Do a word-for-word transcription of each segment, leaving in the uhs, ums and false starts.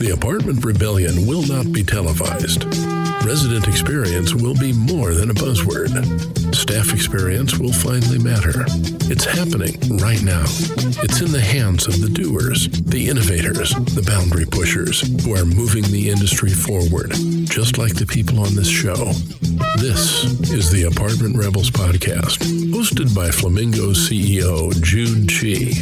The apartment rebellion will not be televised. Resident experience will be more than a buzzword. Staff experience will finally matter. It's happening right now. It's in the hands of the doers, the innovators, the boundary pushers, who are moving the industry forward, just like the people on this show. This is the Apartment Rebels podcast, hosted by Flamingo C E O June Chi.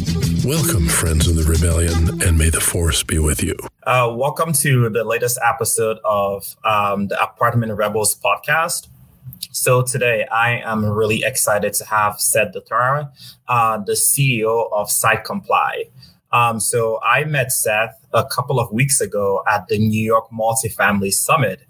Welcome, friends of the rebellion, and may the force be with you. Uh, welcome to the latest episode of um, the Apartment Rebels podcast. So today, I am really excited to have Seth Datar, uh, the C E O of SiteCompli. Um, so I met Seth a couple of weeks ago at the New York Multifamily Summit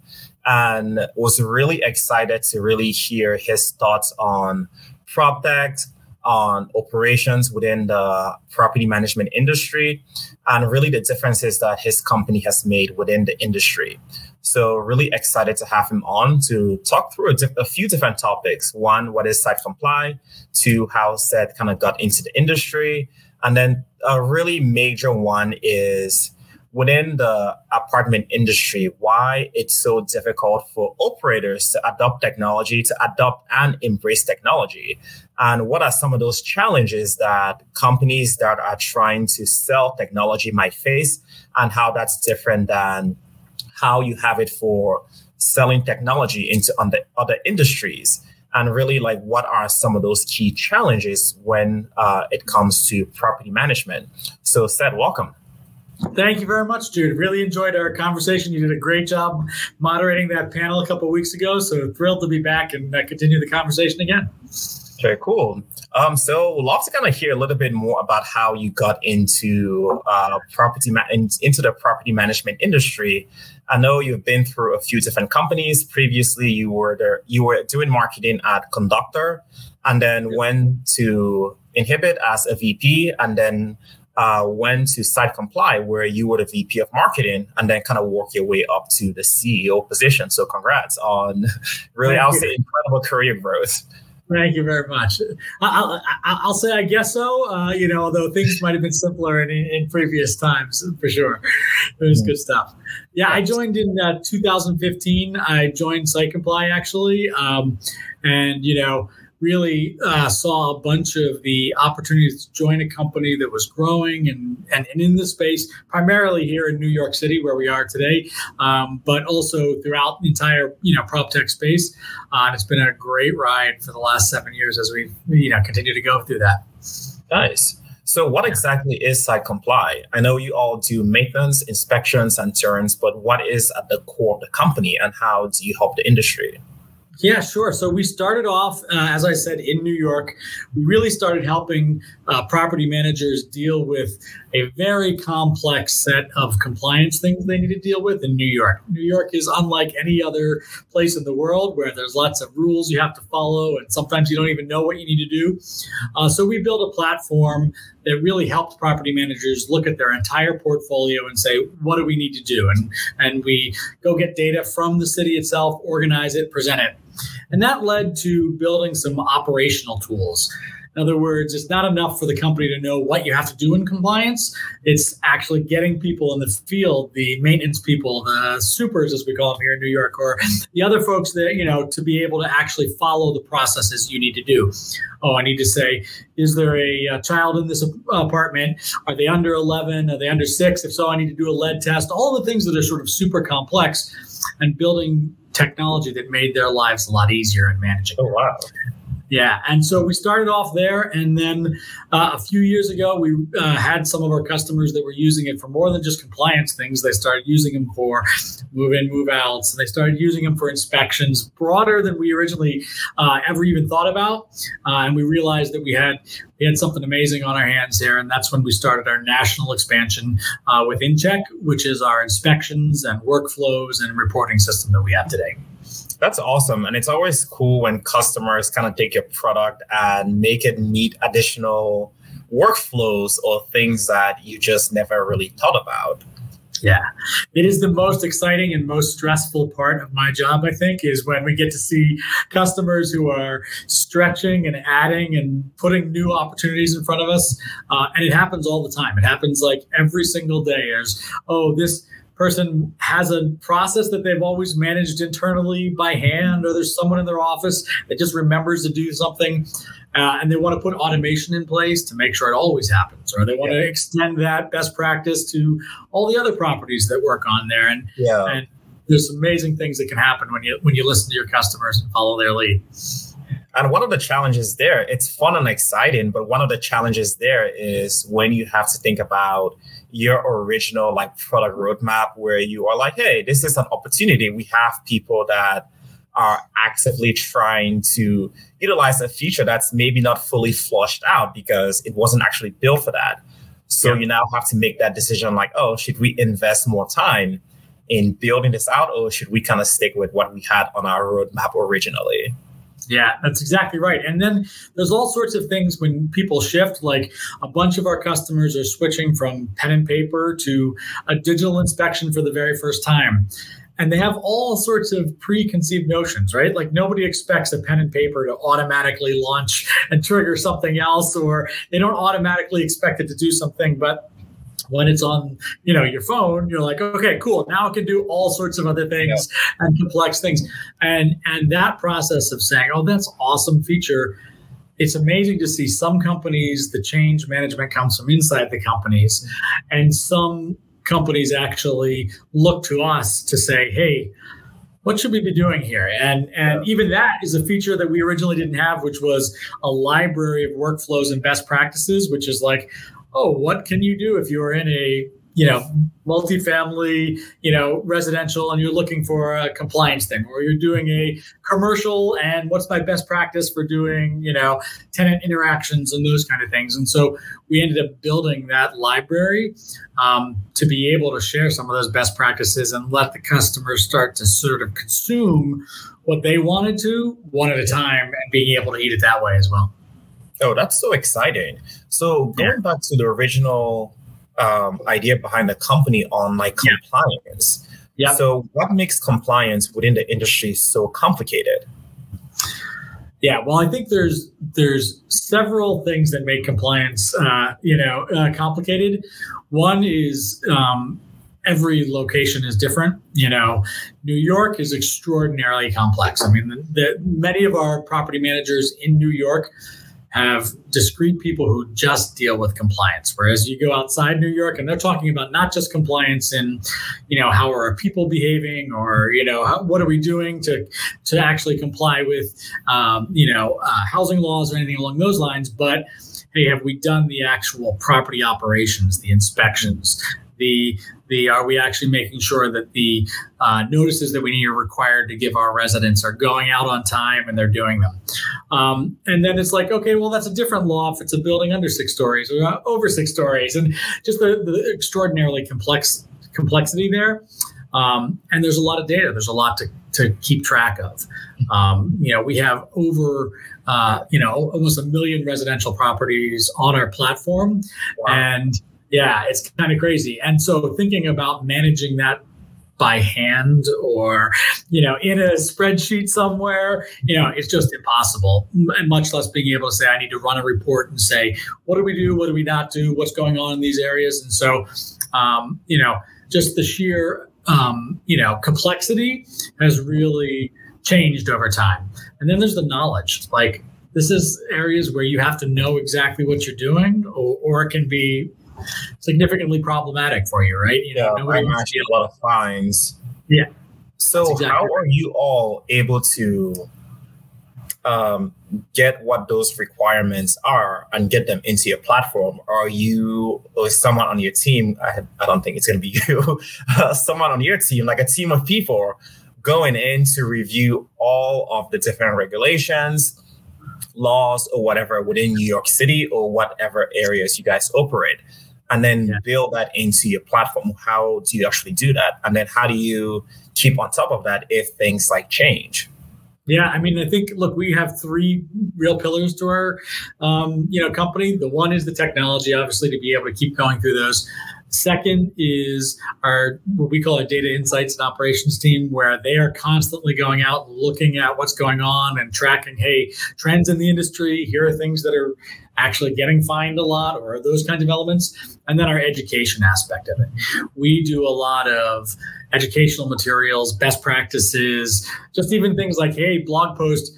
and was really excited to really hear his thoughts on PropTech, on operations within the property management industry, and really the differences that his company has made within the industry. So really excited to have him on to talk through a, diff- a few different topics. One, what is SiteCompli? Two, how Seth kind of got into the industry. And then a really major one is within the apartment industry, why it's so difficult for operators to adopt technology, to adopt and embrace technology. And what are some of those challenges that companies that are trying to sell technology might face, and how that's different than how you have it for selling technology into other industries. And really, like, what are some of those key challenges when uh, it comes to property management? So Seth, welcome. Thank you very much, Jude. Really enjoyed our conversation. You did a great job moderating that panel a couple of weeks ago. So thrilled to be back and uh, continue the conversation again. Very cool. Um, so we'd love to kind of hear a little bit more about how you got into uh, property ma- into the property management industry. I know you've been through a few different companies. Previously, you were there, you were doing marketing at Conductor, and then went to Inhibit as a V P, and then uh, went to SiteCompli, where you were the V P of marketing, and then kind of work your way up to the C E O position. So congrats on really, I'll say, incredible career growth. Thank you very much. I'll, I'll say I guess so, uh, you know, although things might have been simpler in, in previous times, for sure. It was good stuff. Yeah, I joined in uh, two thousand fifteen. I joined SiteCompli, actually, um, and, you know, really uh, saw a bunch of the opportunities to join a company that was growing and, and, and in this space, primarily here in New York City, where we are today, um, but also throughout the entire, you know, prop tech space. Uh, and it's been a great ride for the last seven years as we, you know, continue to go through that. Nice. So what exactly is SiteCompli? I know you all do maintenance, inspections, and turns, but what is at the core of the company and how do you help the industry? Yeah, sure. So we started off, uh, as I said, in New York. We really started helping uh, property managers deal with a very complex set of compliance things they need to deal with in New York. New York is unlike any other place in the world, where there's lots of rules you have to follow, and sometimes you don't even know what you need to do. Uh, so we built a platform that really helped property managers look at their entire portfolio and say, what do we need to do? And, and we go get data from the city itself, organize it, present it. And that led to building some operational tools. In other words, it's not enough for the company to know what you have to do in compliance. It's actually getting people in the field, the maintenance people, the supers, as we call them here in New York, or the other folks that, you know, to be able to actually follow the processes you need to do. Oh, I need to say, is there a, a child in this apartment? Are they under eleven? Are they under six? If so, I need to do a lead test. All the things that are sort of super complex, and building technology that made their lives a lot easier in managing. Oh, wow. Yeah. And so we started off there. And then uh, a few years ago, we uh, had some of our customers that were using it for more than just compliance things. They started using them for move in, move outs. And they started using them for inspections, broader than we originally uh, ever even thought about. Uh, and we realized that we had we had something amazing on our hands here. And that's when we started our national expansion uh, with InCheck, which is our inspections and workflows and reporting system that we have today. That's awesome. And it's always cool when customers kind of take your product and make it meet additional workflows or things that you just never really thought about. Yeah, it is the most exciting and most stressful part of my job, I think, is when we get to see customers who are stretching and adding and putting new opportunities in front of us. Uh, and it happens all the time. It happens like every single day. There's, oh, this person has a process that they've always managed internally by hand, or there's someone in their office that just remembers to do something, uh, and they want to put automation in place to make sure it always happens, or they want yeah. to extend that best practice to all the other properties that work on there. And, yeah. and there's amazing things that can happen when you when you listen to your customers and follow their lead. And one of the challenges there, it's fun and exciting, but one of the challenges there is when you have to think about your original like product roadmap, where you are like, hey, this is an opportunity. We have people that are actively trying to utilize a feature that's maybe not fully flushed out because it wasn't actually built for that. So yeah. you now have to make that decision like, oh, should we invest more time in building this out, or should we kind of stick with what we had on our roadmap originally? Yeah, that's exactly right. And then there's all sorts of things when people shift, like a bunch of our customers are switching from pen and paper to a digital inspection for the very first time. And they have all sorts of preconceived notions, right? Like nobody expects a pen and paper to automatically launch and trigger something else, or they don't automatically expect it to do something. But when it's on, you know, your phone, you're like, okay, cool. Now it can do all sorts of other things yeah. and complex things. And and that process of saying, oh, that's awesome feature. It's amazing to see some companies, the change management comes from inside the companies. And some companies actually look to us to say, hey, what should we be doing here? And and yeah. even that is a feature that we originally didn't have, which was a library of workflows and best practices, which is like, oh, what can you do if you're in a, you know, multifamily, you know, residential, and you're looking for a compliance thing, or you're doing a commercial, and what's my best practice for doing, you know, tenant interactions and those kind of things. And so we ended up building that library um, to be able to share some of those best practices and let the customers start to sort of consume what they wanted to one at a time, and being able to eat it that way as well. Oh, that's so exciting. So going yeah. back to the original um, idea behind the company on like compliance. Yeah. yeah. So what makes compliance within the industry so complicated? Yeah, well, I think there's there's several things that make compliance, uh, you know, uh, complicated. One is um, every location is different. You know, New York is extraordinarily complex. I mean, the, the, many of our property managers in New York have discrete people who just deal with compliance. Whereas you go outside New York and they're talking about not just compliance in, you know, how are our people behaving, or, you know, how, what are we doing to to actually comply with, um, you know, uh, housing laws or anything along those lines. But hey, have we done the actual property operations, the inspections, the the are we actually making sure that the uh, notices that we need are required to give our residents are going out on time and they're doing them? Um, and then it's like, okay, well, that's a different law if it's a building under six stories or over six stories, and just the, the extraordinarily complex complexity there. Um, and there's a lot of data. There's a lot to, to keep track of. Um, you know, we have over, uh, you know, almost a million residential properties on our platform. Wow. And yeah, it's kind of crazy. And so thinking about managing that by hand, or, you know, in a spreadsheet somewhere, you know, it's just impossible. And much less being able to say, I need to run a report and say, what do we do? What do we not do? What's going on in these areas? And so, um, you know, just the sheer, um, you know, complexity has really changed over time. And then there's the knowledge, like this is areas where you have to know exactly what you're doing, or, or it can be significantly problematic for you, right? You know, yeah, nobody I'm actually a lot of fines. Yeah. So exactly how right. are you all able to um, get what those requirements are and get them into your platform? Are you or someone on your team? I, I don't think it's going to be you. someone on your team, like a team of people going in to review all of the different regulations, laws, or whatever within New York City or whatever areas you guys operate, and then yeah. build that into your platform. How do you actually do that? And then how do you keep on top of that if things like change? Yeah, I mean, I think, look, we have three real pillars to our, um, you know, company. The one is the technology, obviously, to be able to keep going through those. Second is our what we call our data insights and operations team, where they are constantly going out looking at what's going on and tracking, hey, trends in the industry. Here are things that are actually getting fined a lot, or those kinds of elements. And then our education aspect of it. We do a lot of educational materials, best practices, just even things like, hey, blog post,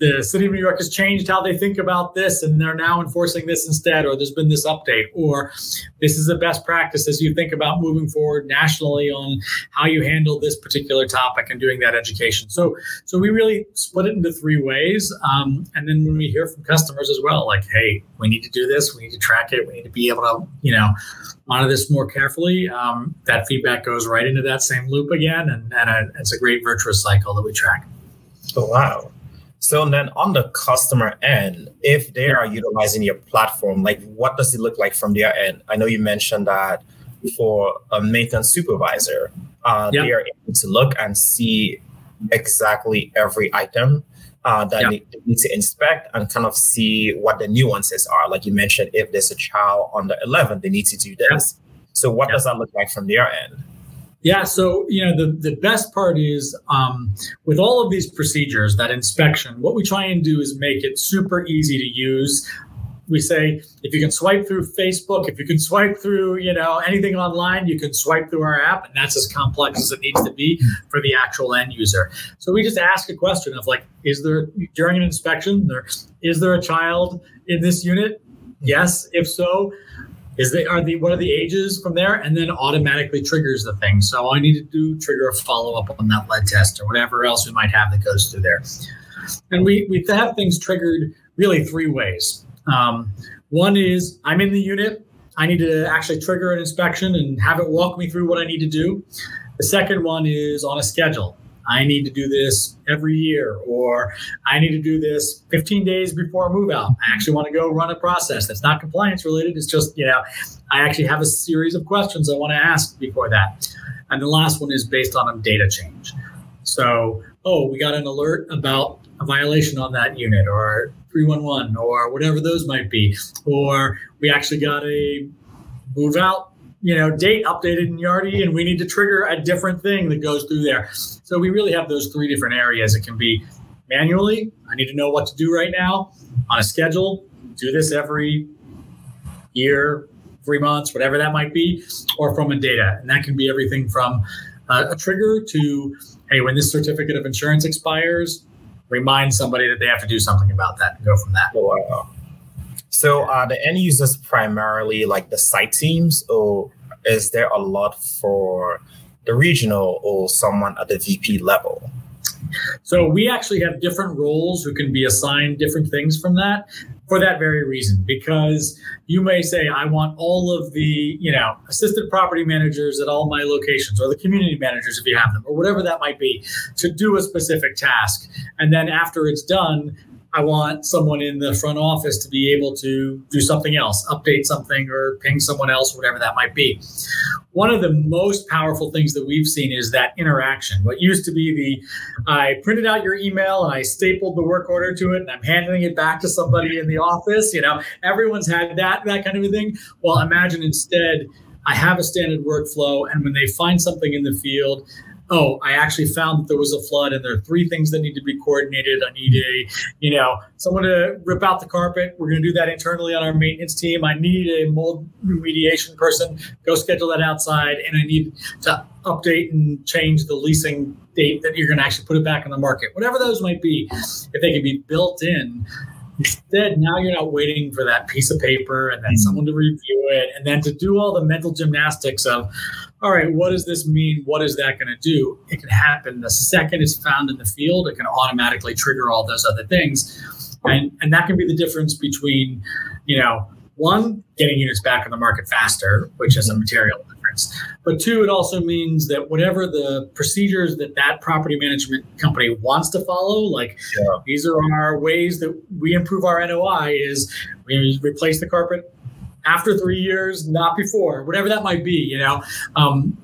the city of New York has changed how they think about this, and they're now enforcing this instead, or there's been this update, or this is a best practice as you think about moving forward nationally on how you handle this particular topic and doing that education. So so we really split it into three ways. Um, and then when we hear from customers as well, like, hey, we need to do this, we need to track it, we need to be able to, you know, monitor this more carefully, um, that feedback goes right into that same loop again. And, and a, it's a great virtuous cycle that we track. Oh, wow. So then on the customer end, if they are utilizing your platform, like what does it look like from their end? I know you mentioned that for a maintenance supervisor, uh, yep. they are able to look and see exactly every item uh, that yep. they, they need to inspect and kind of see what the nuances are. Like you mentioned, if there's a child under eleven, they need to do this. Yep. So what yep. does that look like from their end? Yeah, so you know the, the best part is um, with all of these procedures, that inspection, what we try and do is make it super easy to use. We say, if you can swipe through Facebook, if you can swipe through, you know, anything online, you can swipe through our app, and that's as complex as it needs to be for the actual end user. So we just ask a question of like, is there, during an inspection, there, is there a child in this unit? Yes, if so. Is they are the what are the ages from there, and then automatically triggers the thing. So all I need to do trigger a follow up on that lead test or whatever else we might have that goes through there. And we we have things triggered really three ways. Um, one is I'm in the unit, I need to actually trigger an inspection and have it walk me through what I need to do. The second one is on a schedule. I need to do this every year, or I need to do this fifteen days before I move out. I actually want to go run a process that's not compliance related. It's just, you know, I actually have a series of questions I want to ask before that. And the last one is based on a data change. So, oh, we got an alert about a violation on that unit, or three one one, or whatever those might be, or we actually got a move out, you know, date updated in Yardi, and we need to trigger a different thing that goes through there. So we really have those three different areas. It can be manually, I need to know what to do right now, on a schedule, do this every year, three months, whatever that might be, or from a data. And that can be everything from uh, a trigger to, hey, when this certificate of insurance expires, remind somebody that they have to do something about that and go from that. Oh, wow. So are the end users primarily like the site teams, or is there a lot for the regional or someone at the V P level? So we actually have different roles who can be assigned different things from that for that very reason, because you may say, I want all of the, you know, assistant property managers at all my locations, or the community managers, if you have them, or whatever that might be, to do a specific task. And then after it's done, I want someone in the front office to be able to do something else, update something or ping someone else, whatever that might be. One of the most powerful things that we've seen is that interaction. What used to be the, I printed out your email and I stapled the work order to it and I'm handing it back to somebody in the office. You know, everyone's had that, that kind of a thing. Well, imagine instead, I have a standard workflow, and when they find something in the field, oh, I actually found that there was a flood and there are three things that need to be coordinated. I need a, you know, someone to rip out the carpet. We're going to do that internally on our maintenance team. I need a mold remediation person. Go schedule that outside. And I need to update and change the leasing date that you're going to actually put it back on the market. Whatever those might be, if they can be built in, instead, now you're not waiting for that piece of paper and then someone to review it and then to do all the mental gymnastics of, all right, what does this mean? What is that going to do? It can happen the second it's found in the field. It can automatically trigger all those other things. And and that can be the difference between, you know, one, getting units back on the market faster, which is a material difference. But two, it also means that whatever the procedures that that property management company wants to follow, like yeah. these are our ways that we improve our N O I is we replace the carpet after three years, not before, whatever that might be, you know. Um,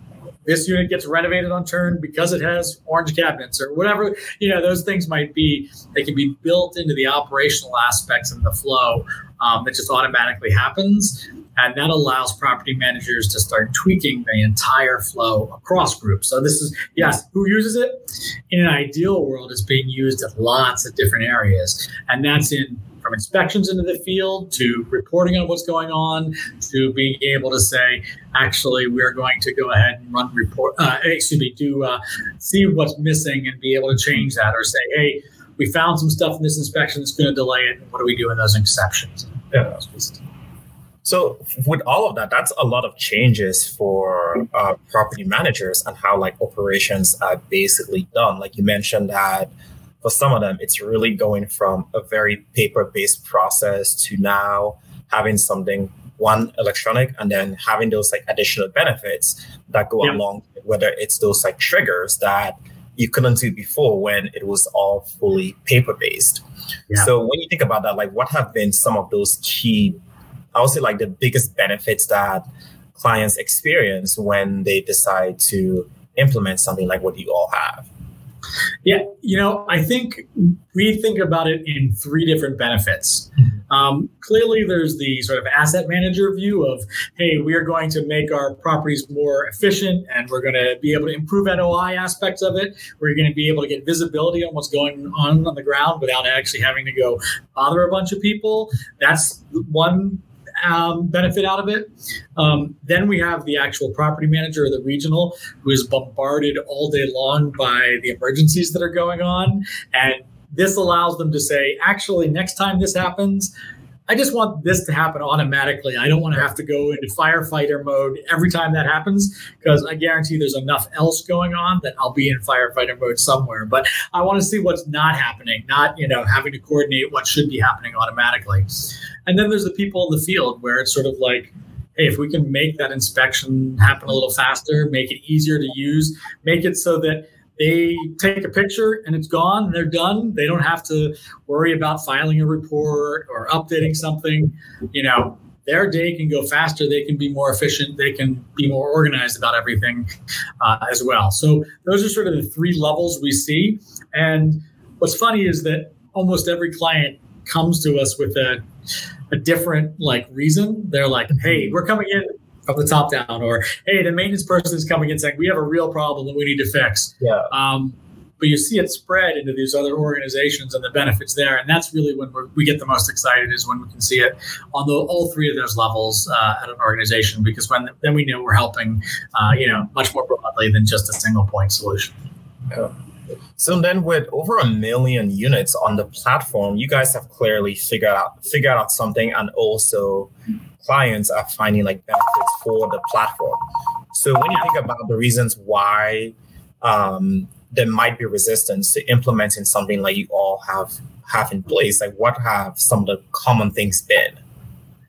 this unit gets renovated on turn because it has orange cabinets or whatever, you know, those things might be, they can be built into the operational aspects and the flow. Um, it just automatically happens. And that allows property managers to start tweaking the entire flow across groups. So this is, yes, who uses it? In an ideal world, it's being used in lots of different areas. And that's in from inspections into the field to reporting on what's going on to being able to say, actually, we're going to go ahead and run report, uh, excuse me, do uh, see what's missing and be able to change that or say, hey, we found some stuff in this inspection that's going to delay it. What do we do in those exceptions? Yeah. So with all of that, that's a lot of changes for uh, property managers and how like operations are basically done. Like you mentioned that for some of them, it's really going from a very paper-based process to now having something, one electronic, and then having those like additional benefits that go yeah. along, whether it's those like triggers that you couldn't do before when it was all fully paper-based. Yeah. So when you think about that, like what have been some of those key, I would say like the biggest benefits that clients experience when they decide to implement something like what you all have? Yeah, you know, I think we think about it in three different benefits. Um, clearly, there's the sort of asset manager view of, hey, we are going to make our properties more efficient and we're going to be able to improve N O I aspects of it. We're going to be able to get visibility on what's going on on the ground without actually having to go bother a bunch of people. That's one Um, benefit out of it. Um, then we have the actual property manager or the regional who is bombarded all day long by the emergencies that are going on. And this allows them to say, actually, next time this happens, I just want this to happen automatically. I don't want to have to go into firefighter mode every time that happens, because I guarantee there's enough else going on that I'll be in firefighter mode somewhere. But I want to see what's not happening, not, you know, having to coordinate what should be happening automatically. And then there's the people in the field where it's sort of like, hey, if we can make that inspection happen a little faster, make it easier to use, make it so that they take a picture and it's gone and they're done. They don't have to worry about filing a report or updating something. You know, their day can go faster. They can be more efficient. They can be more organized about everything uh, as well. So those are sort of the three levels we see. And what's funny is that almost every client comes to us with a, a different like reason. They're like, hey, we're coming in from the top down, or hey, the maintenance person is coming in saying we have a real problem that we need to fix. Yeah. Um, but you see it spread into these other organizations and the benefits there, and that's really when we're, we get the most excited is when we can see it on the, all three of those levels uh, at an organization, because when then we know we're helping, uh, you know, much more broadly than just a single point solution. Yeah. So then with over a million units on the platform, you guys have clearly figured out figured out something, and also clients are finding like benefits for the platform. So when you think about the reasons why um, there might be resistance to implementing something like you all have, have in place, like what have some of the common things been?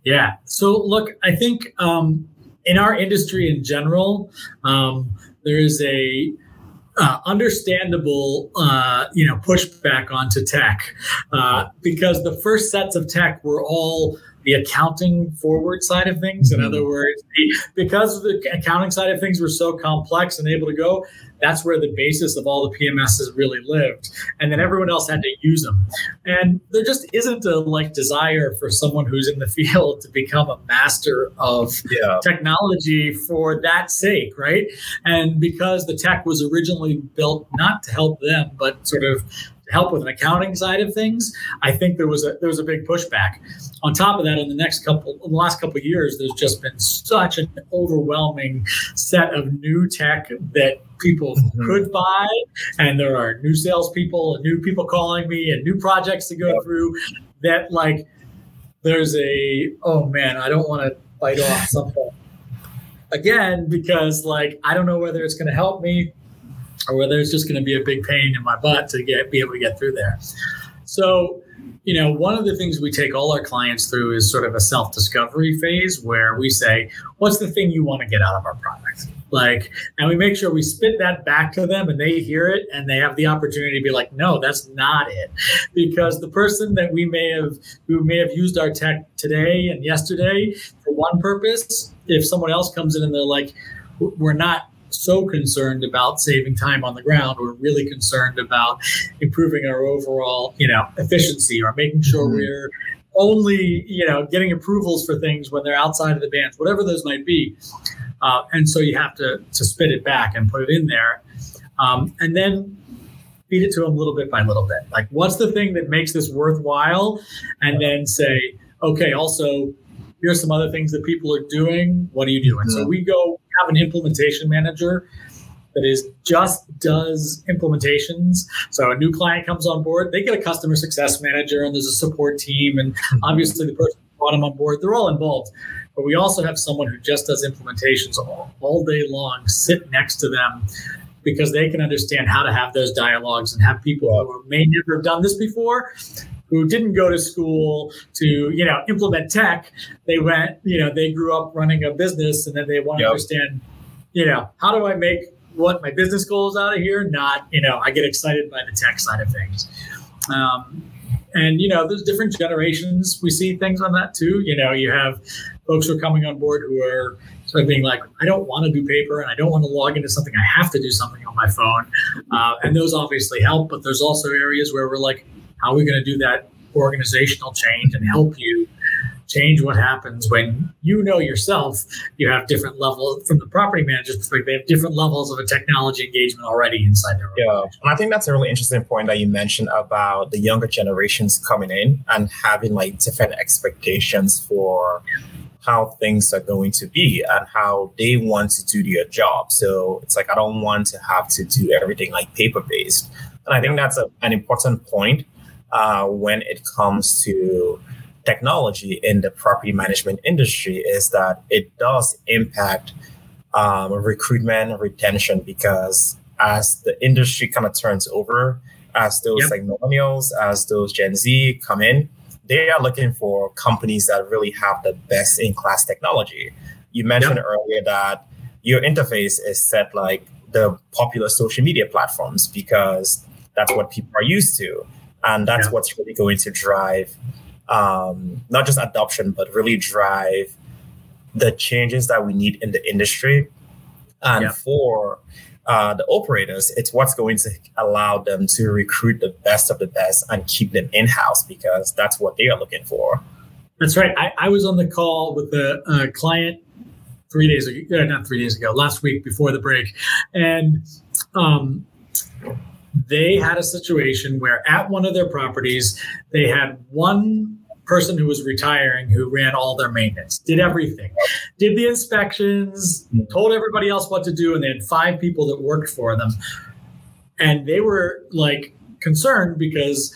Yeah. So look, I think um, in our industry in general, um, there is a Uh, understandable, uh, you know, pushback onto tech uh, because the first sets of tech were all the accounting forward side of things. In other words, because the accounting side of things were so complex and able to go, that's where the basis of all the P M Ss really lived. And then everyone else had to use them. And there just isn't a like desire for someone who's in the field to become a master of yeah. technology for that sake, right? And because the tech was originally built not to help them, but sort of help with an accounting side of things, I think there was a there was a big pushback. On top of that, in the next couple, in the last couple of years, there's just been such an overwhelming set of new tech that people mm-hmm. could buy, and there are new salespeople, and new people calling me, and new projects to go yeah. through. That like, there's a oh man, I don't want to bite off something again because like I don't know whether it's going to help me, or whether it's just going to be a big pain in my butt to get be able to get through there. So, you know, one of the things we take all our clients through is sort of a self-discovery phase where we say, what's the thing you want to get out of our product? Like, and we make sure we spit that back to them and they hear it and they have the opportunity to be like, no, that's not it. Because the person that we may have, who may have used our tech today and yesterday for one purpose, if someone else comes in and they're like, we're not so concerned about saving time on the ground, we're really concerned about improving our overall, you know, efficiency or making sure mm-hmm. we're only, you know, getting approvals for things when they're outside of the bands, whatever those might be. Uh, and so you have to, to spit it back and put it in there. Um, and then feed it to them little bit by little bit. Like, what's the thing that makes this worthwhile? And then say, okay, also, here's some other things that people are doing. What are you doing? Mm-hmm. So we go have an implementation manager that is just does implementations. So a new client comes on board, they get a customer success manager, and there's a support team. And obviously the person who brought them on board, they're all involved. But we also have someone who just does implementations all, all day long, sit next to them, because they can understand how to have those dialogues and have people who may never have done this before, who didn't go to school to, you know, implement tech. They went, you know, they grew up running a business, and then they want to yep. understand, you know, how do I make what my business goals out of here? Not, you know, I get excited by the tech side of things. Um, and, you know, there's different generations. We see things on that too. You know, you have folks who are coming on board who are sort of being like, I don't want to do paper, and I don't want to log into something. I have to do something on my phone. Uh, and those obviously help, but there's also areas where we're like, how are we going to do that organizational change and help you change what happens when, you know, yourself, you have different levels from the property manager's perspective, they have different levels of a technology engagement already inside their organization. Yeah. And I think that's a really interesting point that you mentioned about the younger generations coming in and having like different expectations for how things are going to be and how they want to do their job. So it's like, I don't want to have to do everything like paper-based. And I think that's a, an important point uh, when it comes to technology in the property management industry, is that it does impact um, recruitment, retention, because as the industry kind of turns over, as those yep. like millennials, as those Gen Z come in, they are looking for companies that really have the best in class technology. You mentioned yep. earlier that your interface is set like the popular social media platforms, because that's what people are used to. And that's yep. what's really going to drive Um, not just adoption, but really drive the changes that we need in the industry. And yeah. for uh, the operators, it's what's going to allow them to recruit the best of the best and keep them in-house, because that's what they are looking for. That's right. I, I was on the call with a, a client three days ago, not three days ago, last week before the break. And um, they had a situation where at one of their properties, they had one person who was retiring who ran all their maintenance, did everything, did the inspections, told everybody else what to do, and they had five people that worked for them. And they were like concerned because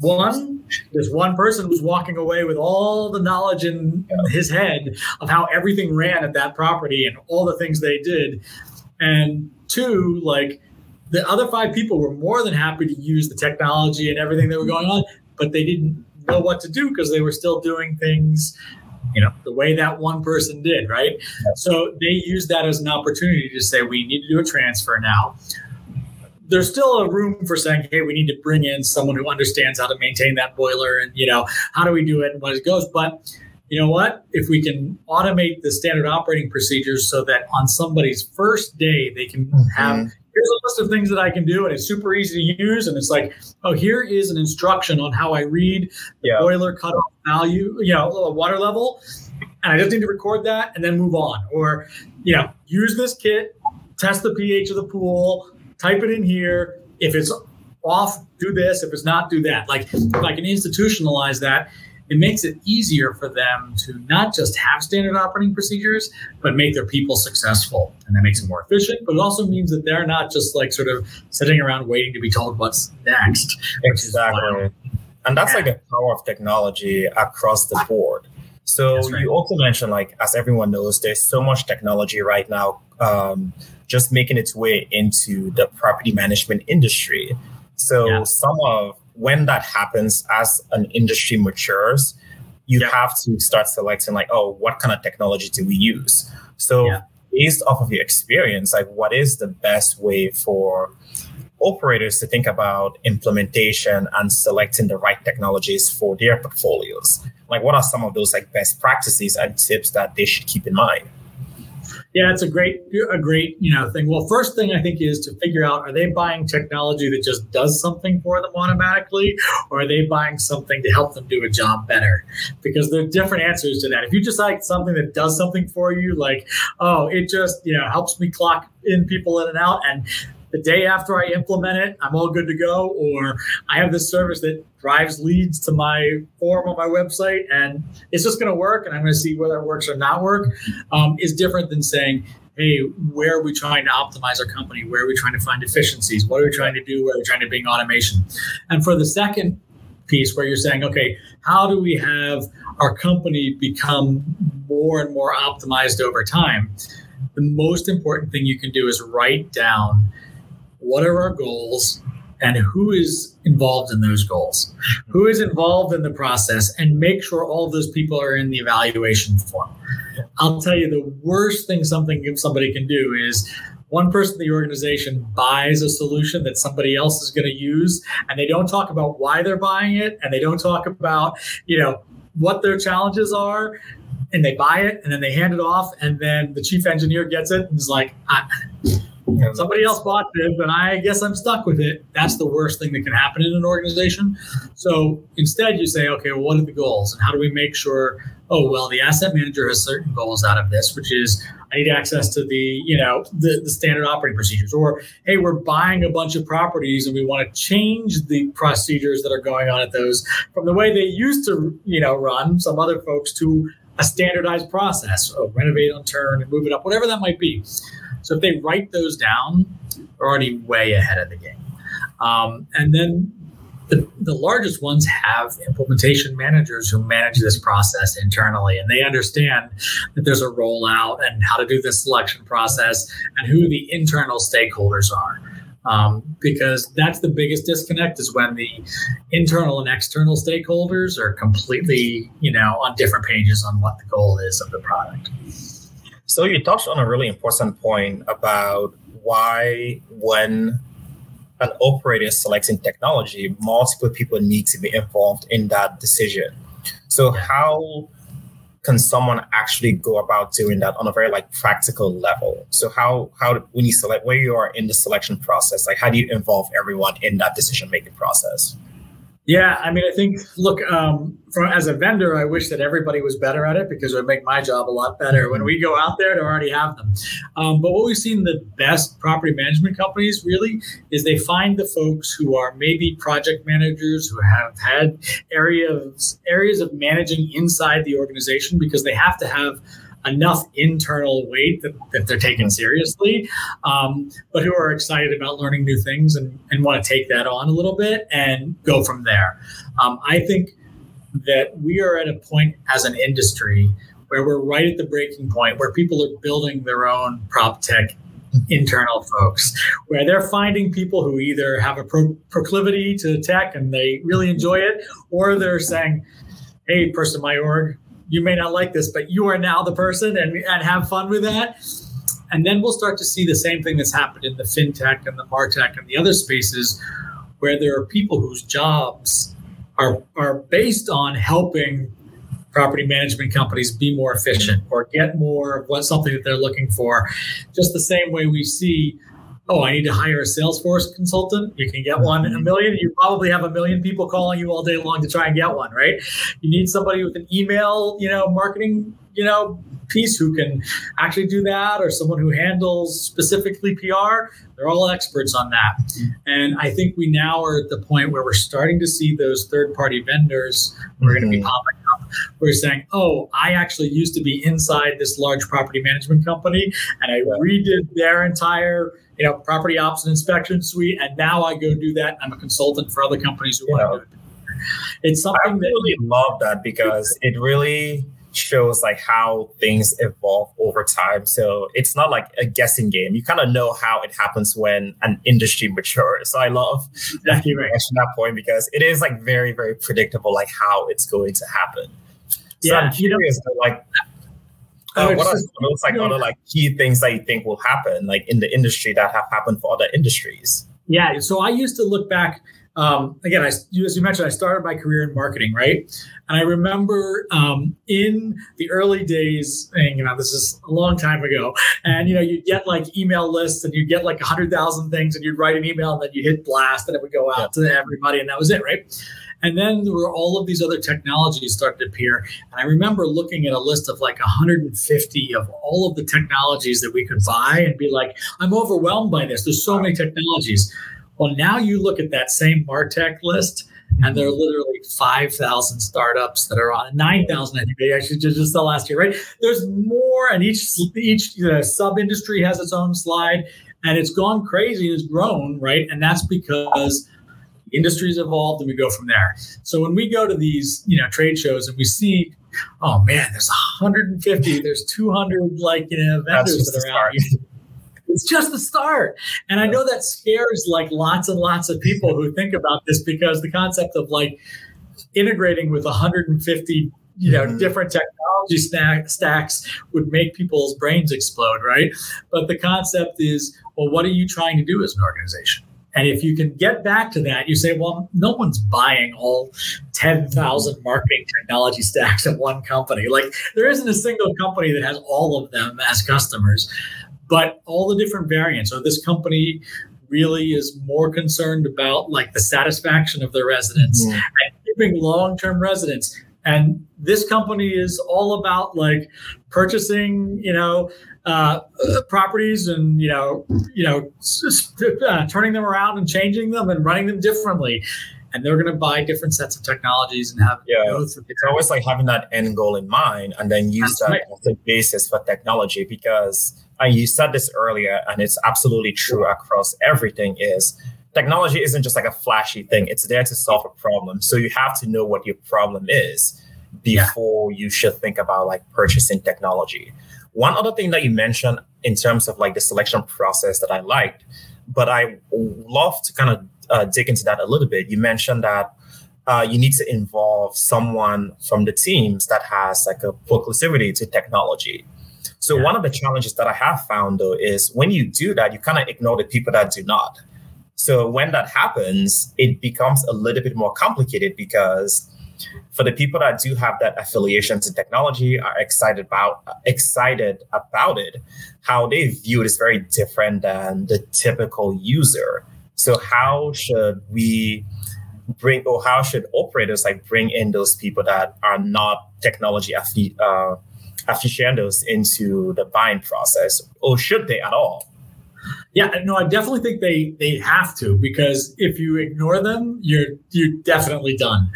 one, this one person was walking away with all the knowledge in his head of how everything ran at that property and all the things they did. And two, like the other five people were more than happy to use the technology and everything that were going on, but they didn't know what to do because they were still doing things, you know, the way that one person did, right? Yeah. So they used that as an opportunity to say, we need to do a transfer now. There's still a room for saying, hey, we need to bring in someone who understands how to maintain that boiler and, you know, how do we do it and what it goes. But you know what? If we can automate the standard operating procedures so that on somebody's first day, they can mm-hmm. have, here's a list of things that I can do, and it's super easy to use. And it's like, oh, here is an instruction on how I read the yeah. boiler cutoff value, you know, water level. And I just need to record that and then move on. Or, you know, use this kit, test the pH of the pool, type it in here. If it's off, do this. If it's not, do that. Like, if I can institutionalize that, it makes it easier for them to not just have standard operating procedures, but make their people successful. And that makes it more efficient, but it also means that they're not just like sort of sitting around waiting to be told what's next. Exactly. And that's yeah. like the power of technology across the board. So right. you also mentioned, like, as everyone knows, there's so much technology right now um, just making its way into the property management industry. So yeah. some of when that happens, as an industry matures, you yep. have to start selecting like, oh, what kind of technology do we use? So yeah. based off of your experience, like, what is the best way for operators to think about implementation and selecting the right technologies for their portfolios? Like, what are some of those like best practices and tips that they should keep in mind? Yeah, it's a great, a great, you know, thing. Well, first thing I think is to figure out, are they buying technology that just does something for them automatically, or are they buying something to help them do a job better? Because there are different answers to that. If you just like something that does something for you, like, oh, it just, you know, helps me clock in people in and out, and the day after I implement it, I'm all good to go, or I have this service that drives leads to my form on my website, and it's just going to work, and I'm going to see whether it works or not work, um, is different than saying, hey, where are we trying to optimize our company? Where are we trying to find efficiencies? What are we trying to do? Where are we trying to bring automation? And for the second piece where you're saying, okay, how do we have our company become more and more optimized over time? The most important thing you can do is write down what are our goals and who is involved in those goals, who is involved in the process, and make sure all those people are in the evaluation form. I'll tell you the worst thing something somebody can do is one person in the organization buys a solution that somebody else is going to use, and they don't talk about why they're buying it, and they don't talk about, you know, what their challenges are, and they buy it and then they hand it off, and then the chief engineer gets it and is like, I somebody else bought it, but I guess I'm stuck with it. That's the worst thing that can happen in an organization. So instead you say, okay, well, what are the goals? And how do we make sure, oh, well, the asset manager has certain goals out of this, which is I need access to the, you know, the, the standard operating procedures. Or, hey, we're buying a bunch of properties and we want to change the procedures that are going on at those from the way they used to, you know, run some other folks to a standardized process. Oh, renovate on turn and move it up, whatever that might be. So if they write those down, they're already way ahead of the game. Um, and then the, the largest ones have implementation managers who manage this process internally. And they understand that there's a rollout and how to do the selection process and who the internal stakeholders are. Um, because that's the biggest disconnect, is when the internal and external stakeholders are completely, you know, on different pages on what the goal is of the product. So you touched on a really important point about why, when an operator is selecting technology, multiple people need to be involved in that decision. So how can someone actually go about doing that on a very like practical level? So how, how when you select, where you are in the selection process, like how do you involve everyone in that decision-making process? Yeah, I mean, I think, look, um, from, as a vendor, I wish that everybody was better at it, because it would make my job a lot better when we go out there to already have them. Um, but what we've seen the best property management companies really is they find the folks who are maybe project managers who have had areas, areas of managing inside the organization, because they have to have enough internal weight that, that they're taken seriously, um, but who are excited about learning new things and, and want to take that on a little bit and go from there. Um, I think that we are at a point as an industry where we're right at the breaking point where people are building their own prop tech internal folks, where they're finding people who either have a pro- proclivity to tech and they really enjoy it, or they're saying, hey, person, my org, you may not like this, but you are now the person, and, and have fun with that. And then we'll start to see the same thing that's happened in the fintech and the martech and the other spaces, where there are people whose jobs are, are based on helping property management companies be more efficient or get more of what something that they're looking for. Just the same way we see, oh, I need to hire a Salesforce consultant. You can get one in a million. You probably have a million people calling you all day long to try and get one, right? You need somebody with an email, you know, marketing, you know, piece who can actually do that, or someone who handles specifically P R. They're all experts on that. And I think we now are at the point where we're starting to see those third-party vendors who are going to be popping up. We're saying, oh, I actually used to be inside this large property management company, and I redid their entire, you know, property ops and inspection suite, and now I go do that. I'm a consultant for other companies who want to do it. It's something I really that, love that, because it really shows like how things evolve over time. So it's not like a guessing game. You kind of know how it happens when an industry matures. So I love exactly that, right, that point, because it is like very, very predictable, like how it's going to happen. So yeah, I'm curious, you know, like, Uh, what are those like other like key things that you think will happen like in the industry that have happened for other industries? Yeah, so I used to look back Um, again, I, as you mentioned, I started my career in marketing, right? And I remember um, in the early days, and you know, this is a long time ago, and you know, you'd get like email lists and you'd get like one hundred thousand things and you'd write an email and then you hit blast and it would go out yeah. to everybody and that was it, right? And then there were all of these other technologies started to appear. And I remember looking at a list of like one hundred fifty of all of the technologies that we could buy and be like, I'm overwhelmed by this. There's so many technologies. Well, now you look at that same MarTech list and there are literally five thousand startups that are on, nine thousand, I think they actually just, just the last year, right? There's more, and each, each you know, sub-industry has its own slide, and it's gone crazy, it's grown, right? And that's because industries evolved and we go from there. So when we go to these, you know, trade shows and we see, oh man, there's one hundred fifty, there's two hundred like, you know, vendors that are out here. It's just the start. And I know that scares like lots and lots of people who think about this, because the concept of like integrating with one hundred fifty, you know, mm-hmm. different technology stack, stacks would make people's brains explode, right? But the concept is, well, what are you trying to do as an organization? And if you can get back to that, you say, well, no one's buying all ten thousand marketing technology stacks at one company. Like there isn't a single company that has all of them as customers, but all the different variants. So this company really is more concerned about like the satisfaction of their residents mm-hmm. and giving long-term residents. And this company is all about like purchasing, you know, uh, properties and, you know, you know, uh, turning them around and changing them and running them differently. And they're going to buy different sets of technologies and have yeah. both. It's always like having that end goal in mind and then use That's that right. as a basis for technology, because and you said this earlier, and it's absolutely true across everything is technology isn't just like a flashy thing. It's there to solve a problem. So you have to know what your problem is before yeah. you should think about like purchasing technology. One other thing that you mentioned in terms of like the selection process that I liked, but I love to kind of uh, dig into that a little bit. You mentioned that uh, you need to involve someone from the teams that has like a proclivity to technology. So yeah. one of the challenges that I have found though is when you do that, you kind of ignore the people that do not. So when that happens, it becomes a little bit more complicated, because for the people that do have that affiliation to technology are excited about excited about it, how they view it is very different than the typical user. So how should we bring, or how should operators like bring in those people that are not technology affi- uh, aficionados into the buying process, or should they at all? Yeah, no, I definitely think they they have to, because if you ignore them, you're you're definitely done,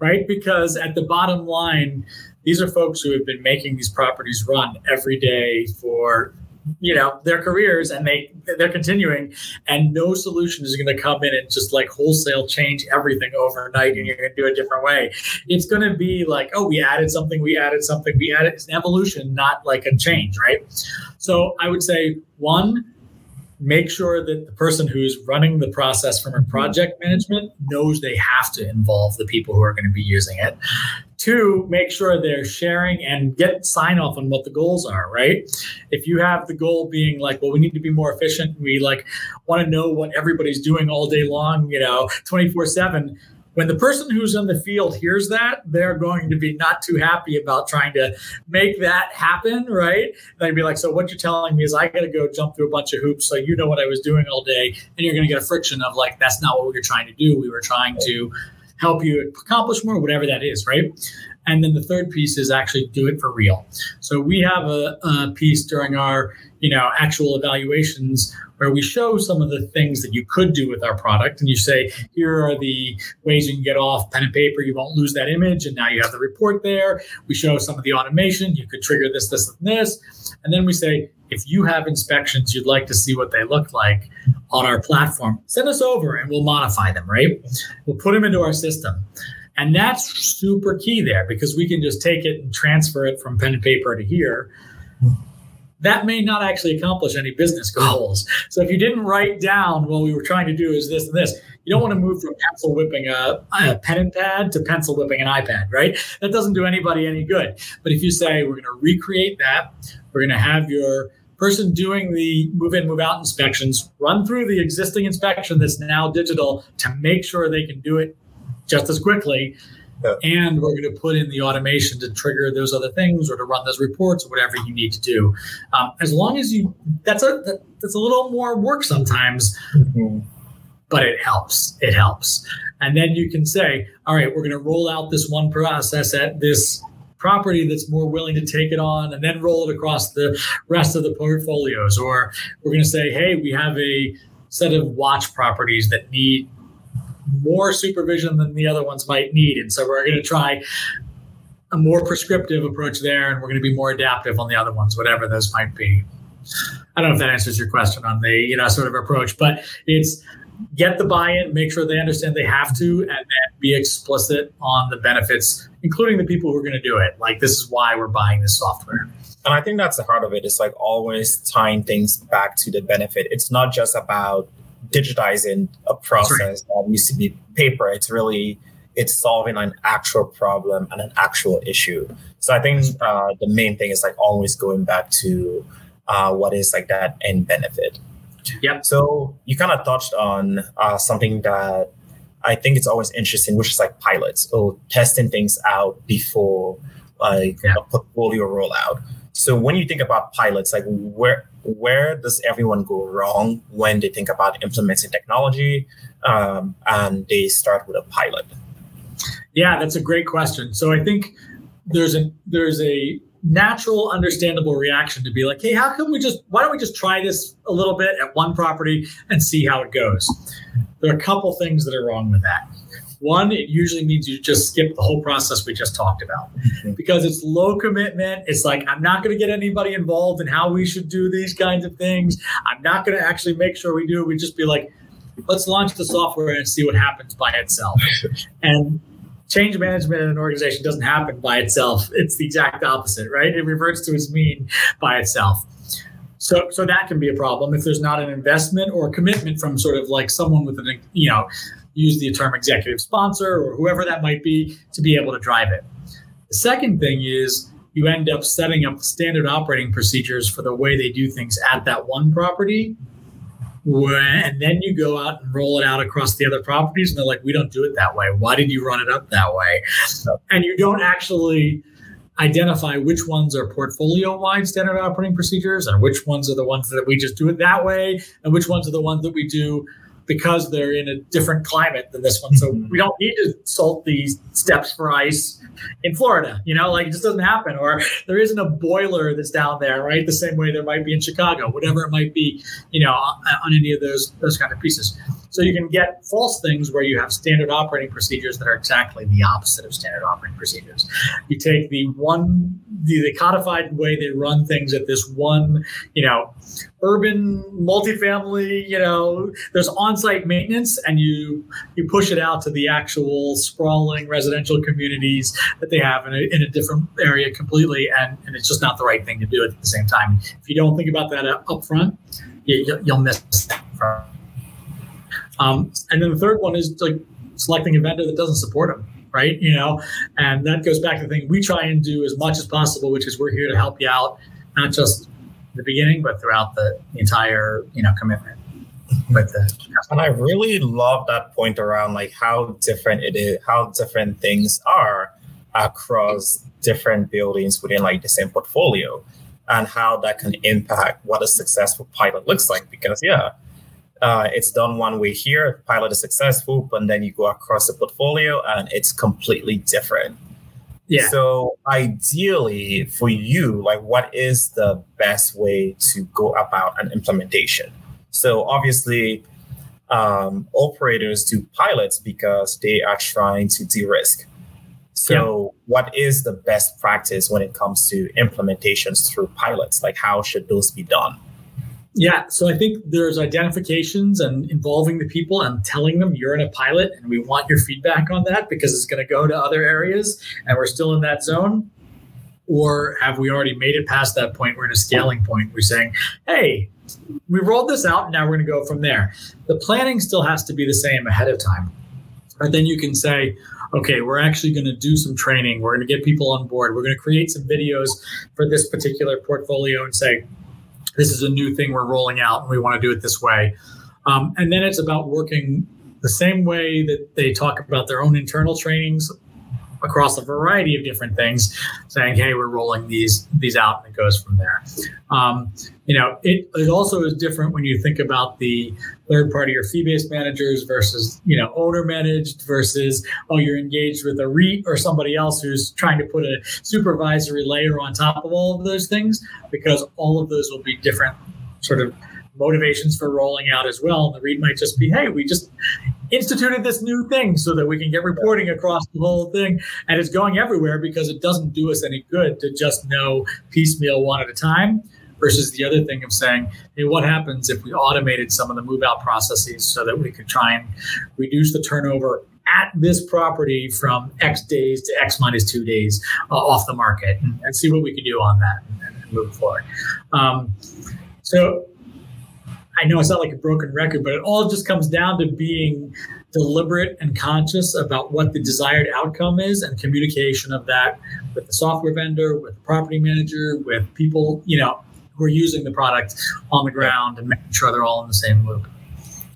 right? Because at the bottom line, these are folks who have been making these properties run every day for, you know, their careers, and they they're continuing, and no solution is going to come in and just like wholesale change everything overnight and you're going to do it a different way. It's going to be like, oh, we added something, we added something, we added. It's an evolution, not like a change, right? So I would say one, make sure that the person who's running the process from a project management knows they have to involve the people who are going to be using it. Two, make sure they're sharing and get sign off on what the goals are, right? If you have the goal being like, well, we need to be more efficient, we like want to know what everybody's doing all day long, you know, twenty-four seven. When the person who's in the field hears that, they're going to be not too happy about trying to make that happen, right? And they'd be like, so what you're telling me is I got to go jump through a bunch of hoops so you know what I was doing all day, and you're going to get a friction of like, that's not what we were trying to do. We were trying to help you accomplish more, whatever that is, right? And then the third piece is actually do it for real. So we have a, a piece during our, you know, actual evaluations where we show some of the things that you could do with our product. And you say, here are the ways you can get off pen and paper. You won't lose that image. And now you have the report there. We show some of the automation. You could trigger this, this, and this. And then we say, if you have inspections, you'd like to see what they look like on our platform, send us over and we'll modify them, right? We'll put them into our system. And that's super key there, because we can just take it and transfer it from pen and paper to here. That may not actually accomplish any business goals. So if you didn't write down what we were trying to do is this and this, you don't want to move from pencil whipping a, a pen and pad to pencil whipping an iPad, right? That doesn't do anybody any good. But if you say, we're going to recreate that, we're going to have your person doing the move-in, move-out inspections run through the existing inspection that's now digital to make sure they can do it just as quickly. Yeah. And we're going to put in the automation to trigger those other things or to run those reports or whatever you need to do. Um, as long as you, that's a that's a little more work sometimes, mm-hmm. but it helps. It helps. And then you can say, all right, we're going to roll out this one process at this property that's more willing to take it on and then roll it across the rest of the portfolios. Or we're going to say, hey, we have a set of watch properties that need more supervision than the other ones might need. And so we're going to try a more prescriptive approach there, and we're going to be more adaptive on the other ones, whatever those might be. I don't know if that answers your question on the, you know, sort of approach, but it's get the buy-in, make sure they understand they have to, and then be explicit on the benefits, including the people who are going to do it. Like, this is why we're buying this software. And I think that's the heart of it. It's like always tying things back to the benefit. It's not just about digitizing a process that used to be paper. It's really, it's solving an actual problem and an actual issue. So I think uh, the main thing is like always going back to uh, what is like that end benefit. Yep. So you kind of touched on uh, something that I think it's always interesting, which is like pilots or testing things out before like yeah. a portfolio rollout. So when you think about pilots, like where where does everyone go wrong when they think about implementing technology um, and they start with a pilot? Yeah, that's a great question. So I think there's a there's a natural, understandable reaction to be like, hey, how come we just, why don't we just try this a little bit at one property and see how it goes? There are a couple things that are wrong with that. One, it usually means you just skip the whole process we just talked about mm-hmm. because it's low commitment. It's like, I'm not going to get anybody involved in how we should do these kinds of things. I'm not going to actually make sure we do. We just be like, let's launch the software and see what happens by itself. And change management in an organization doesn't happen by itself. It's the exact opposite, right? It reverts to its mean by itself. So, so that can be a problem if there's not an investment or a commitment from sort of like someone with an, you know, use the term executive sponsor or whoever that might be to be able to drive it. The second thing is you end up setting up the standard operating procedures for the way they do things at that one property. And then you go out and roll it out across the other properties. And they're like, we don't do it that way. Why did you run it up that way? And you don't actually identify which ones are portfolio-wide standard operating procedures and which ones are the ones that we just do it that way and which ones are the ones that we do because they're in a different climate than this one. So we don't need to salt these steps for ice in Florida, you know, like it just doesn't happen. Or there isn't a boiler that's down there, right? The same way there might be in Chicago, whatever it might be, you know, on, on any of those, those kind of pieces. So you can get false things where you have standard operating procedures that are exactly the opposite of standard operating procedures. You take the one, the, the codified way they run things at this one, you know, urban multifamily, you know, there's on-site maintenance, and you you push it out to the actual sprawling residential communities that they have in a, in a different area completely, and, and it's just not the right thing to do at the same time. If you don't think about that up front, you, you'll miss that. Um, and then the third one is like selecting a vendor that doesn't support them. Right. You know, and that goes back to the thing we try and do as much as possible, which is we're here to help you out, not just the beginning, but throughout the entire, you know, commitment. But the, and I really love that point around like how different it is, how different things are across different buildings within like the same portfolio and how that can impact what a successful pilot looks like. Because, yeah. Uh, it's done one way here, pilot is successful, but then you go across the portfolio and it's completely different. Yeah. So ideally for you, like what is the best way to go about an implementation? So obviously um, operators do pilots because they are trying to de-risk. So yeah. What is the best practice when it comes to implementations through pilots? Like how should those be done? Yeah. So I think there's identifications and involving the people and telling them you're in a pilot and we want your feedback on that because it's going to go to other areas and we're still in that zone. Or have we already made it past that point? We're in a scaling point. We're saying, hey, we rolled this out and now we're going to go from there. The planning still has to be the same ahead of time. But then you can say, okay, we're actually going to do some training. We're going to get people on board. We're going to create some videos for this particular portfolio and say, this is a new thing we're rolling out and we want to do it this way. Um, and then it's about working the same way that they talk about their own internal trainings across a variety of different things, saying, hey, we're rolling these these out, and it goes from there. Um, you know, it, it also is different when you think about the third party or fee-based managers versus, you know, owner managed versus, oh, you're engaged with a REIT or somebody else who's trying to put a supervisory layer on top of all of those things, because all of those will be different sort of motivations for rolling out as well. And the REIT might just be, hey, we just instituted this new thing so that we can get reporting across the whole thing. And it's going everywhere because it doesn't do us any good to just know piecemeal one at a time, versus the other thing of saying, hey, what happens if we automated some of the move out processes so that we could try and reduce the turnover at this property from X days to X minus two days uh, off the market, and, and see what we can do on that and, and move forward. Um, so I know it's not like a broken record, but it all just comes down to being deliberate and conscious about what the desired outcome is, and communication of that with the software vendor, with the property manager, with people, you know, who are using the product on the ground, and making sure they're all in the same loop.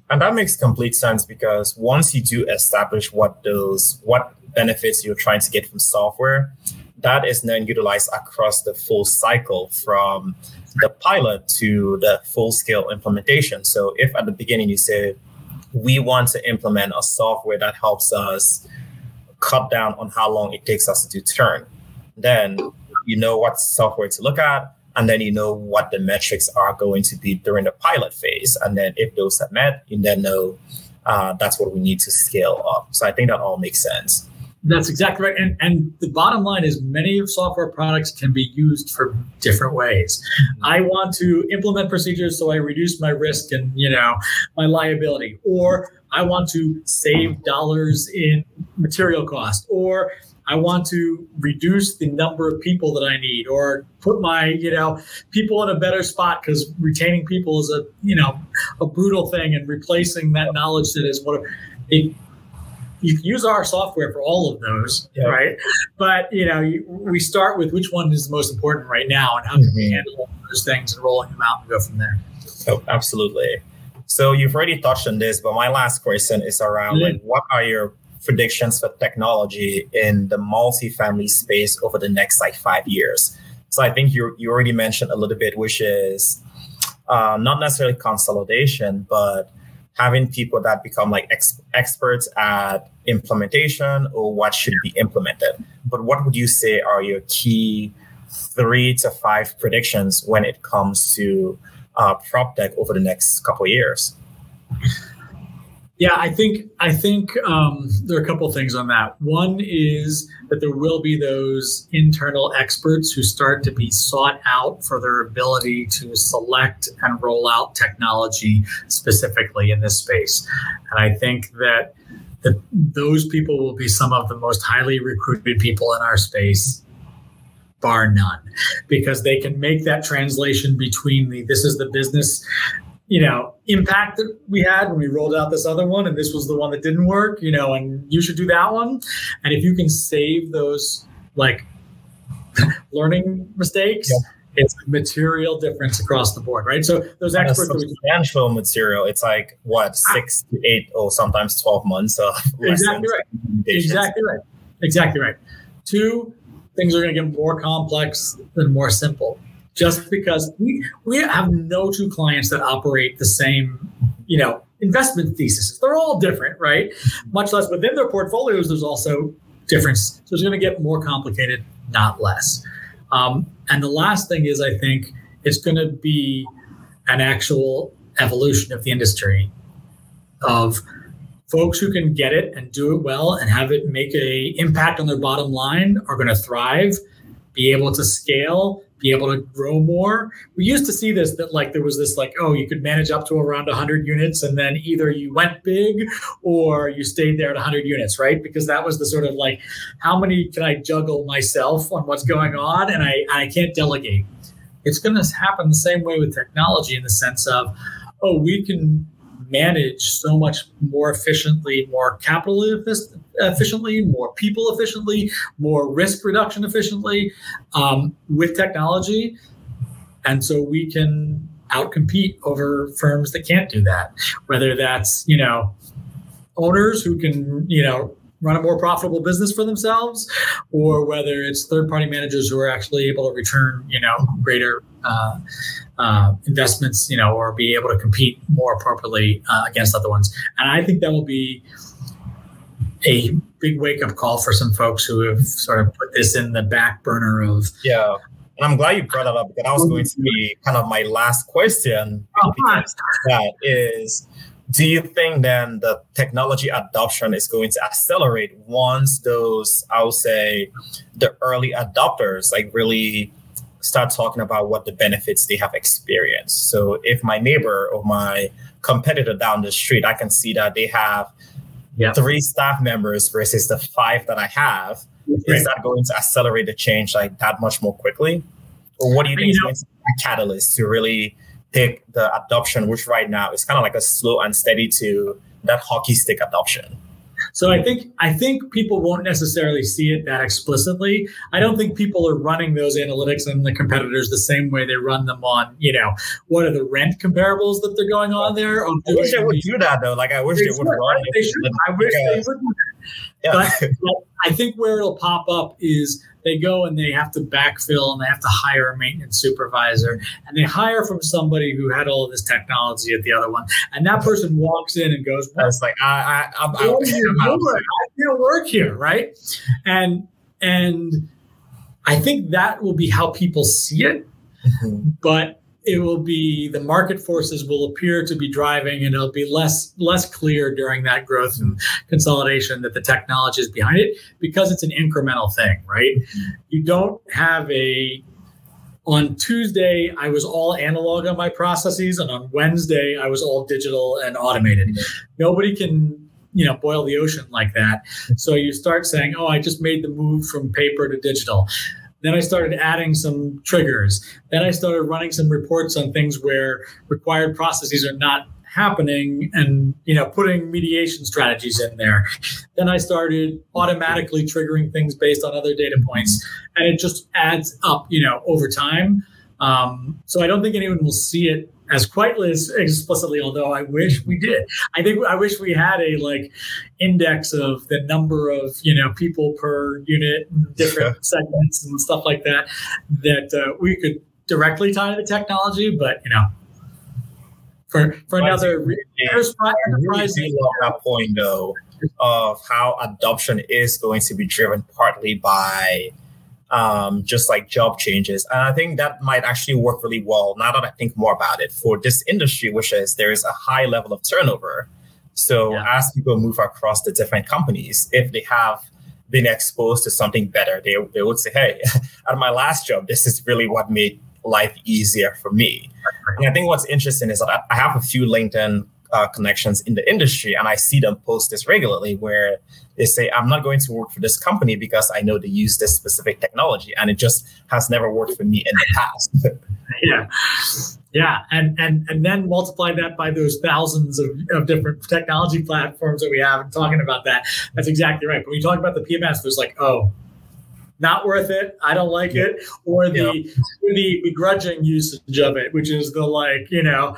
And that makes complete sense, because once you do establish what those, what benefits you're trying to get from software, that is then utilized across the full cycle from the pilot to the full-scale implementation. So if at the beginning you say, we want to implement a software that helps us cut down on how long it takes us to turn, then you know what software to look at, and then you know what the metrics are going to be during the pilot phase. And then if those are met, you then know uh, that's what we need to scale up. So I think that all makes sense. That's exactly right. And, and the bottom line is many of software products can be used for different ways. Mm-hmm. I want to implement procedures so I reduce my risk and, you know, my liability, or I want to save dollars in material cost, or I want to reduce the number of people that I need, or put my, you know, people in a better spot, because retaining people is a, you know, a brutal thing, and replacing that knowledge that is what it, you can use our software for all of those, yeah. right? But, you know, you, we start with which one is the most important right now, and how can we handle those things and rolling them out and go from there. Oh, absolutely. So you've already touched on this, but my last question is around, mm-hmm. like, what are your predictions for technology in the multifamily space over the next, like, five years? So I think you you already mentioned a little bit, which is uh, not necessarily consolidation, but having people that become like ex- experts at implementation or what should be implemented. But what would you say are your key three to five predictions when it comes to uh, prop tech over the next couple of years? Yeah, I think I think um, there are a couple things on that. One is that there will be those internal experts who start to be sought out for their ability to select and roll out technology specifically in this space. And I think that, that those people will be some of the most highly recruited people in our space, bar none, because they can make that translation between the this is the business, you know, impact that we had when we rolled out this other one, and this was the one that didn't work, you know, and you should do that one. And if you can save those, like, learning mistakes, yeah. it's a material difference across the board, right? So those and experts... substantial material, it's like, what, six I, to eight or sometimes twelve months of Exactly right. Exactly right. Exactly right. Two, things are going to get more complex than more simple. Just because we, we have no two clients that operate the same, you know, investment theses. They're all different, right? Much less within their portfolios, there's also difference. So it's going to get more complicated, not less. Um, and the last thing is, I think it's going to be an actual evolution of the industry of folks who can get it and do it well and have it make a impact on their bottom line are going to thrive, be able to scale, be able to grow more. We used to see this, that like there was this like, oh, you could manage up to around one hundred units, and then either you went big or you stayed there at one hundred units, right? Because that was the sort of like, how many can I juggle myself on what's going on, and I, I can't delegate. It's going to happen the same way with technology in the sense of, oh, we can manage so much more efficiently, more capital efficiently, more people efficiently, more risk reduction efficiently um, with technology. And so we can outcompete over firms that can't do that, whether that's, you know, owners who can, you know, run a more profitable business for themselves, or whether it's third-party managers who are actually able to return, you know, greater uh, uh, investments, you know, or be able to compete more appropriately uh, against other ones. And I think that will be a big wake-up call for some folks who have sort of put this in the back burner of... Yeah. And I'm glad you brought that up, because that was going to be kind of my last question. Oh, that is... Do you think then the technology adoption is going to accelerate once those, I would say, the early adopters like really start talking about what the benefits they have experienced? So if my neighbor or my competitor down the street, I can see that they have yeah. three staff members versus the five that I have. Right. Is that going to accelerate the change like that much more quickly? Or what do you think is going to be a catalyst to really... take the adoption, which right now is kind of like a slow and steady to that hockey stick adoption? So I think I think people won't necessarily see it that explicitly. I don't think people are running those analytics on the competitors the same way they run them on, you know, what are the rent comparables that they're going on there? I wish they would do that though. Like I wish they, they would run. They should. I wish they would. Yeah. But, but I think where it'll pop up is they go and they have to backfill and they have to hire a maintenance supervisor, and they hire from somebody who had all of this technology at the other one. And that person walks in and goes, well, it's like, I, I, I'm, I'm, I'm, I'm out. I can't work here. Right. And, and I think that will be how people see it, mm-hmm. but it will be the market forces will appear to be driving, and it'll be less less clear during that growth and consolidation that the technology is behind it, because it's an incremental thing, right? Mm-hmm. You don't have a, on Tuesday, I was all analog on my processes, and on Wednesday, I was all digital and automated. Mm-hmm. Nobody can, you know, boil the ocean like that. So you start saying, oh, I just made the move from paper to digital. Then I started adding some triggers. Then I started running some reports on things where required processes are not happening, and, you know, putting mediation strategies in there. Then I started automatically triggering things based on other data points. And it just adds up, you know, over time. Um, so I don't think anyone will see it as quite as explicitly, although I wish we did. I think I wish we had a like index of the number of, you know, people per unit, different segments and stuff like that, that uh, we could directly tie to the technology. But, you know, for for but another reason, I really do love that point though of how adoption is going to be driven partly by Um, just like job changes. And I think that might actually work really well, now that I think more about it, for this industry, which is there is a high level of turnover. So yeah. as people move across the different companies, if they have been exposed to something better, they, they would say, hey, at my last job, this is really what made life easier for me. Right. And I think what's interesting is that I have a few LinkedIn uh, connections in the industry, and I see them post this regularly where they say, I'm not going to work for this company because I know they use this specific technology, and it just has never worked for me in the past. yeah. Yeah. And, and, and then multiply that by those thousands of, of different technology platforms that we have, and talking about that. That's exactly right. But when you talk about the P M S, there's like, oh, not worth it. I don't like it. Or the, yeah. or the begrudging usage of it, which is the like, you know,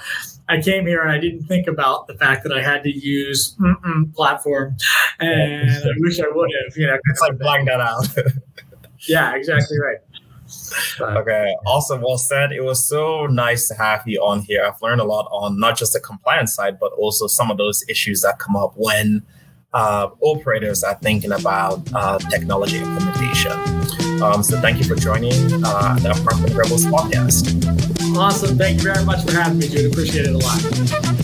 I came here and I didn't think about the fact that I had to use mm-mm platform, and I wish I would have, you know. It's like blocking that out. Yeah, exactly right. But, okay, awesome. Well said. It was so nice to have you on here. I've learned a lot on not just the compliance side, but also some of those issues that come up when uh, operators are thinking about uh, technology implementation. Um, so thank you for joining uh, the Apartment Rebels podcast. Awesome. Thank you very much for having me, June. Appreciate it a lot.